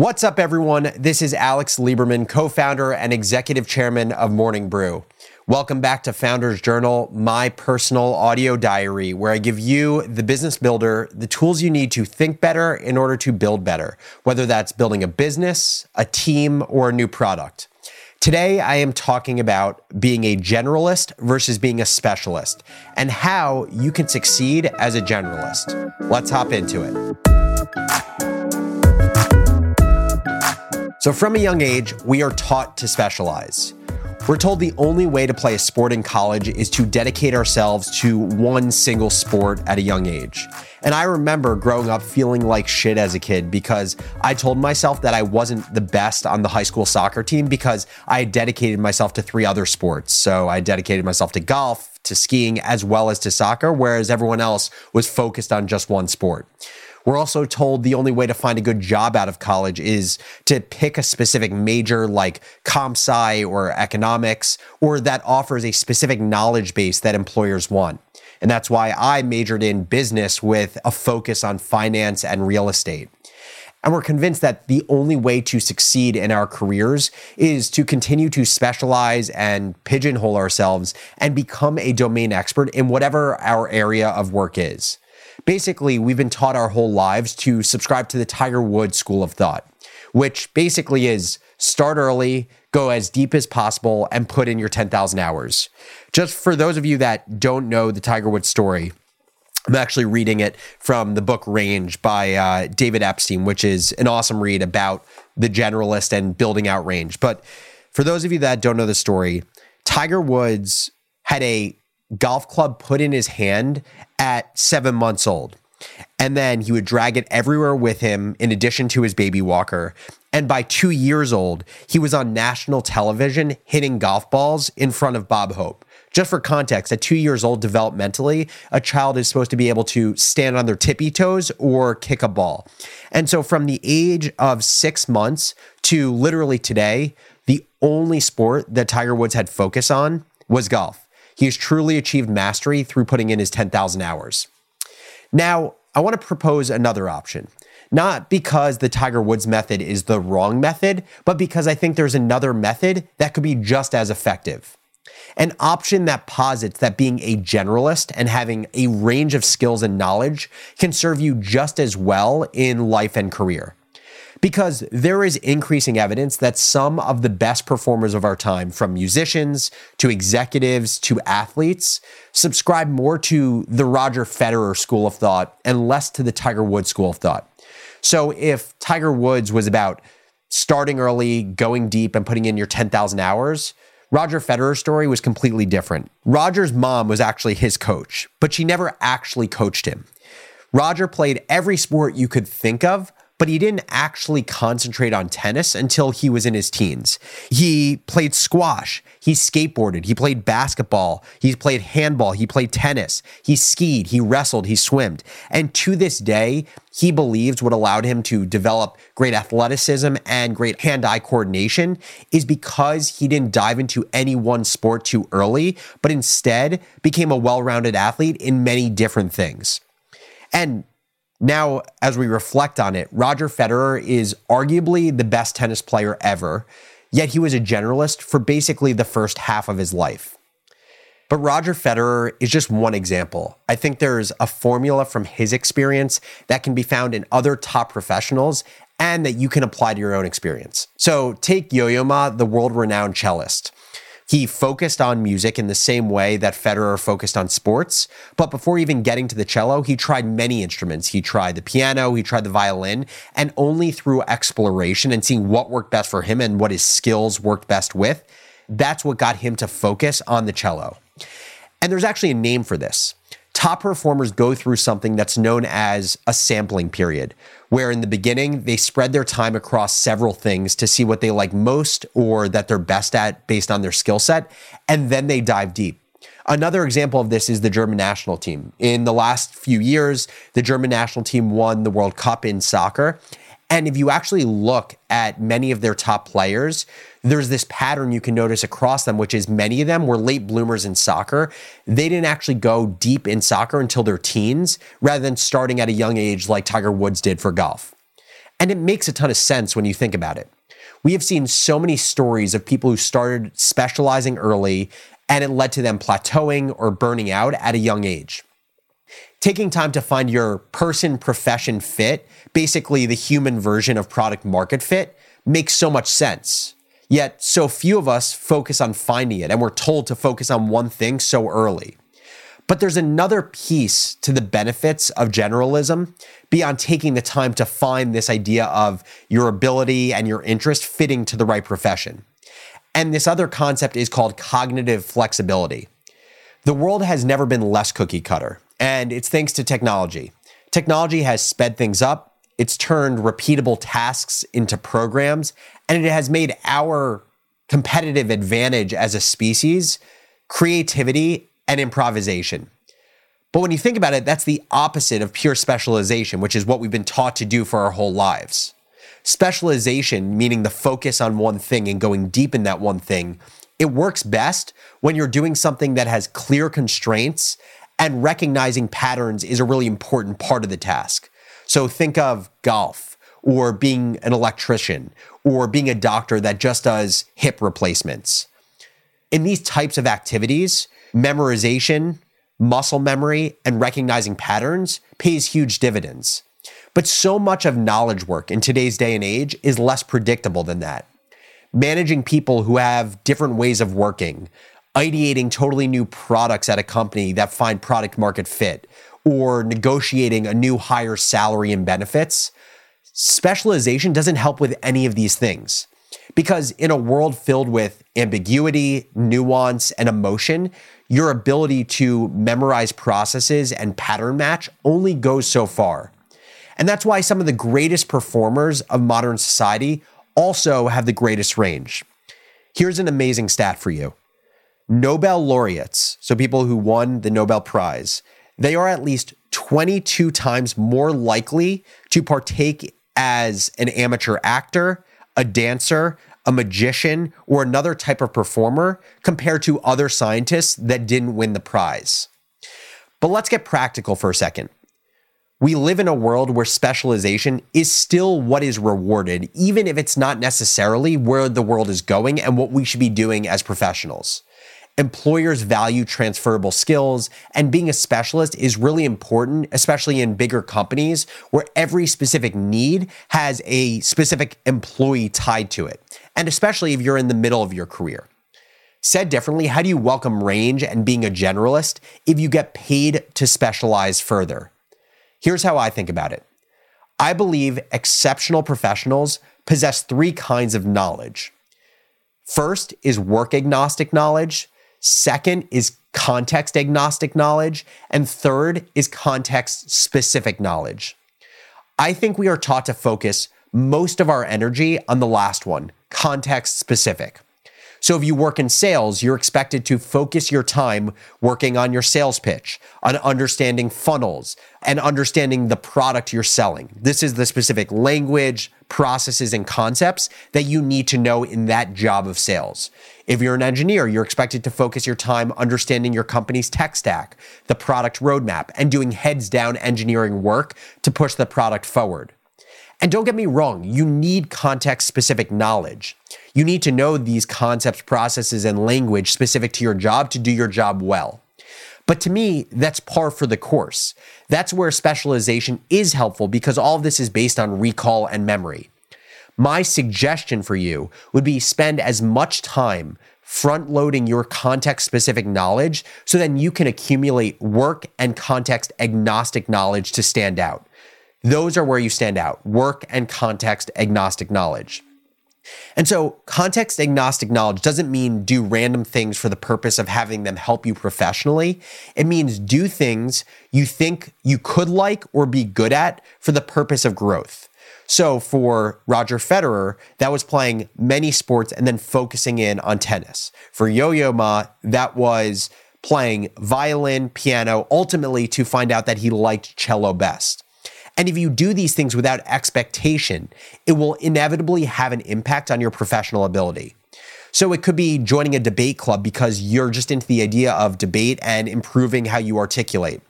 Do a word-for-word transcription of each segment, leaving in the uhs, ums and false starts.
What's up, everyone? This is Alex Lieberman, co-founder and executive chairman of Morning Brew. Welcome back to Founder's Journal, my personal audio diary, where I give you, the business builder, the tools you need to think better in order to build better, whether that's building a business, a team, or a new product. Today, I am talking about being a generalist versus being a specialist and how you can succeed as a generalist. Let's hop into it. So from a young age, we are taught to specialize. We're told the only way to play a sport in college is to dedicate ourselves to one single sport at a young age. And I remember growing up feeling like shit as a kid because I told myself that I wasn't the best on the high school soccer team because I had dedicated myself to three other sports. So I dedicated myself to golf, to skiing, as well as to soccer, whereas everyone else was focused on just one sport. We're also told the only way to find a good job out of college is to pick a specific major like comp sci or economics, or that offers a specific knowledge base that employers want. And that's why I majored in business with a focus on finance and real estate. And we're convinced that the only way to succeed in our careers is to continue to specialize and pigeonhole ourselves and become a domain expert in whatever our area of work is. Basically, we've been taught our whole lives to subscribe to the Tiger Woods school of thought, which basically is start early, go as deep as possible, and put in your ten thousand hours. Just for those of you that don't know the Tiger Woods story, I'm actually reading it from the book Range by uh, David Epstein, which is an awesome read about the generalist and building out range. But for those of you that don't know the story, Tiger Woods had a golf club put in his hand at seven months old. And then he would drag it everywhere with him in addition to his baby walker. And by two years old, he was on national television hitting golf balls in front of Bob Hope. Just for context, at two years old developmentally, a child is supposed to be able to stand on their tippy toes or kick a ball. And so from the age of six months to literally today, the only sport that Tiger Woods had focus on was golf. He has truly achieved mastery through putting in his ten thousand hours. Now, I want to propose another option, not because the Tiger Woods method is the wrong method, but because I think there's another method that could be just as effective. An option that posits that being a generalist and having a range of skills and knowledge can serve you just as well in life and career. Because there is increasing evidence that some of the best performers of our time, from musicians to executives to athletes, subscribe more to the Roger Federer school of thought and less to the Tiger Woods school of thought. So if Tiger Woods was about starting early, going deep, and putting in your ten thousand hours, Roger Federer's story was completely different. Roger's mom was actually his coach, but she never actually coached him. Roger played every sport you could think of, but he didn't actually concentrate on tennis until he was in his teens. He played squash, he skateboarded, he played basketball, he played handball, he played tennis, he skied, he wrestled, he swimmed. And to this day, he believes what allowed him to develop great athleticism and great hand-eye coordination is because he didn't dive into any one sport too early, but instead became a well-rounded athlete in many different things. And now, as we reflect on it, Roger Federer is arguably the best tennis player ever, yet he was a generalist for basically the first half of his life. But Roger Federer is just one example. I think there's a formula from his experience that can be found in other top professionals and that you can apply to your own experience. So take Yo-Yo Ma, the world-renowned cellist. He focused on music in the same way that Federer focused on sports, but before even getting to the cello, he tried many instruments. He tried the piano, he tried the violin, and only through exploration and seeing what worked best for him and what his skills worked best with, that's what got him to focus on the cello. And there's actually a name for this. Top performers go through something that's known as a sampling period, where in the beginning, they spread their time across several things to see what they like most or that they're best at based on their skill set, and then they dive deep. Another example of this is the German national team. In the last few years, the German national team won the World Cup in soccer. And if you actually look at many of their top players, there's this pattern you can notice across them, which is many of them were late bloomers in soccer. They didn't actually go deep in soccer until their teens, rather than starting at a young age like Tiger Woods did for golf. And it makes a ton of sense when you think about it. We have seen so many stories of people who started specializing early and it led to them plateauing or burning out at a young age. Taking time to find your person profession fit, basically the human version of product market fit, makes so much sense. Yet so few of us focus on finding it, and we're told to focus on one thing so early. But there's another piece to the benefits of generalism beyond taking the time to find this idea of your ability and your interest fitting to the right profession. And this other concept is called cognitive flexibility. The world has never been less cookie cutter, and it's thanks to technology. Technology has sped things up, it's turned repeatable tasks into programs, and it has made our competitive advantage as a species creativity and improvisation. But when you think about it, that's the opposite of pure specialization, which is what we've been taught to do for our whole lives. Specialization, meaning the focus on one thing and going deep in that one thing, it works best when you're doing something that has clear constraints, and recognizing patterns is a really important part of the task. So think of golf, or being an electrician, or being a doctor that just does hip replacements. In these types of activities, memorization, muscle memory, and recognizing patterns pays huge dividends. But so much of knowledge work in today's day and age is less predictable than that. Managing people who have different ways of working, ideating totally new products at a company that find product market fit, or negotiating a new higher salary and benefits, specialization doesn't help with any of these things. Because in a world filled with ambiguity, nuance, and emotion, your ability to memorize processes and pattern match only goes so far. And that's why some of the greatest performers of modern society also have the greatest range. Here's an amazing stat for you. Nobel laureates, so people who won the Nobel Prize, they are at least twenty-two times more likely to partake as an amateur actor, a dancer, a magician, or another type of performer compared to other scientists that didn't win the prize. But let's get practical for a second. We live in a world where specialization is still what is rewarded, even if it's not necessarily where the world is going and what we should be doing as professionals. Employers value transferable skills, and being a specialist is really important, especially in bigger companies where every specific need has a specific employee tied to it, and especially if you're in the middle of your career. Said differently, how do you welcome range and being a generalist if you get paid to specialize further? Here's how I think about it. I believe exceptional professionals possess three kinds of knowledge. First is work agnostic knowledge. Second is context agnostic knowledge, and third is context specific knowledge. I think we are taught to focus most of our energy on the last one, context specific. So if you work in sales, you're expected to focus your time working on your sales pitch, on understanding funnels, and understanding the product you're selling. This is the specific language, processes, and concepts that you need to know in that job of sales. If you're an engineer, you're expected to focus your time understanding your company's tech stack, the product roadmap, and doing heads-down engineering work to push the product forward. And don't get me wrong, you need context-specific knowledge. You need to know these concepts, processes, and language specific to your job to do your job well. But to me, that's par for the course. That's where specialization is helpful because all of this is based on recall and memory. My suggestion for you would be spend as much time front-loading your context-specific knowledge so then you can accumulate work and context-agnostic knowledge to stand out. Those are where you stand out, work and context-agnostic knowledge. And so context-agnostic knowledge doesn't mean do random things for the purpose of having them help you professionally. It means do things you think you could like or be good at for the purpose of growth. So for Roger Federer, that was playing many sports and then focusing in on tennis. For Yo-Yo Ma, that was playing violin, piano, ultimately to find out that he liked cello best. And if you do these things without expectation, it will inevitably have an impact on your professional ability. So it could be joining a debate club because you're just into the idea of debate and improving how you articulate.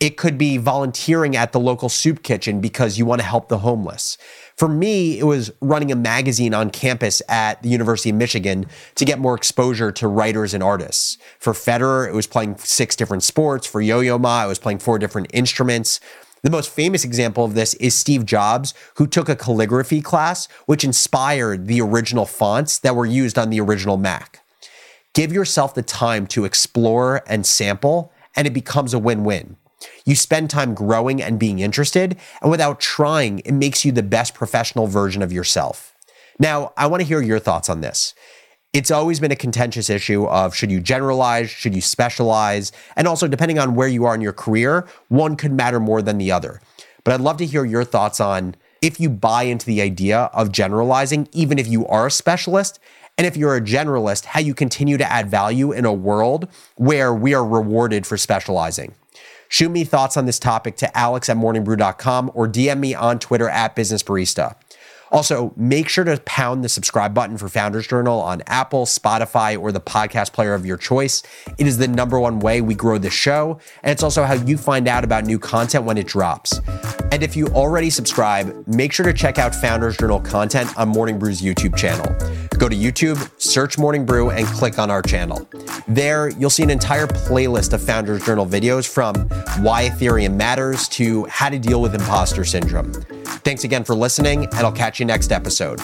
It could be volunteering at the local soup kitchen because you want to help the homeless. For me, it was running a magazine on campus at the University of Michigan to get more exposure to writers and artists. For Federer, it was playing six different sports. For Yo-Yo Ma, it was playing four different instruments. The most famous example of this is Steve Jobs, who took a calligraphy class, which inspired the original fonts that were used on the original Mac. Give yourself the time to explore and sample, and it becomes a win-win. You spend time growing and being interested, and without trying, it makes you the best professional version of yourself. Now, I want to hear your thoughts on this. It's always been a contentious issue of should you generalize, should you specialize, and also depending on where you are in your career, one could matter more than the other. But I'd love to hear your thoughts on if you buy into the idea of generalizing, even if you are a specialist, and if you're a generalist, how you continue to add value in a world where we are rewarded for specializing. Shoot me thoughts on this topic to alex at morning brew dot com or D M me on Twitter at Business Barista. Also, make sure to pound the subscribe button for Founder's Journal on Apple, Spotify, or the podcast player of your choice. It is the number one way we grow the show, and it's also how you find out about new content when it drops. And if you already subscribe, make sure to check out Founder's Journal content on Morning Brew's YouTube channel. Go to YouTube, search Morning Brew, and click on our channel. There, you'll see an entire playlist of Founder's Journal videos from why Ethereum matters to how to deal with imposter syndrome. Thanks again for listening, and I'll catch you next episode.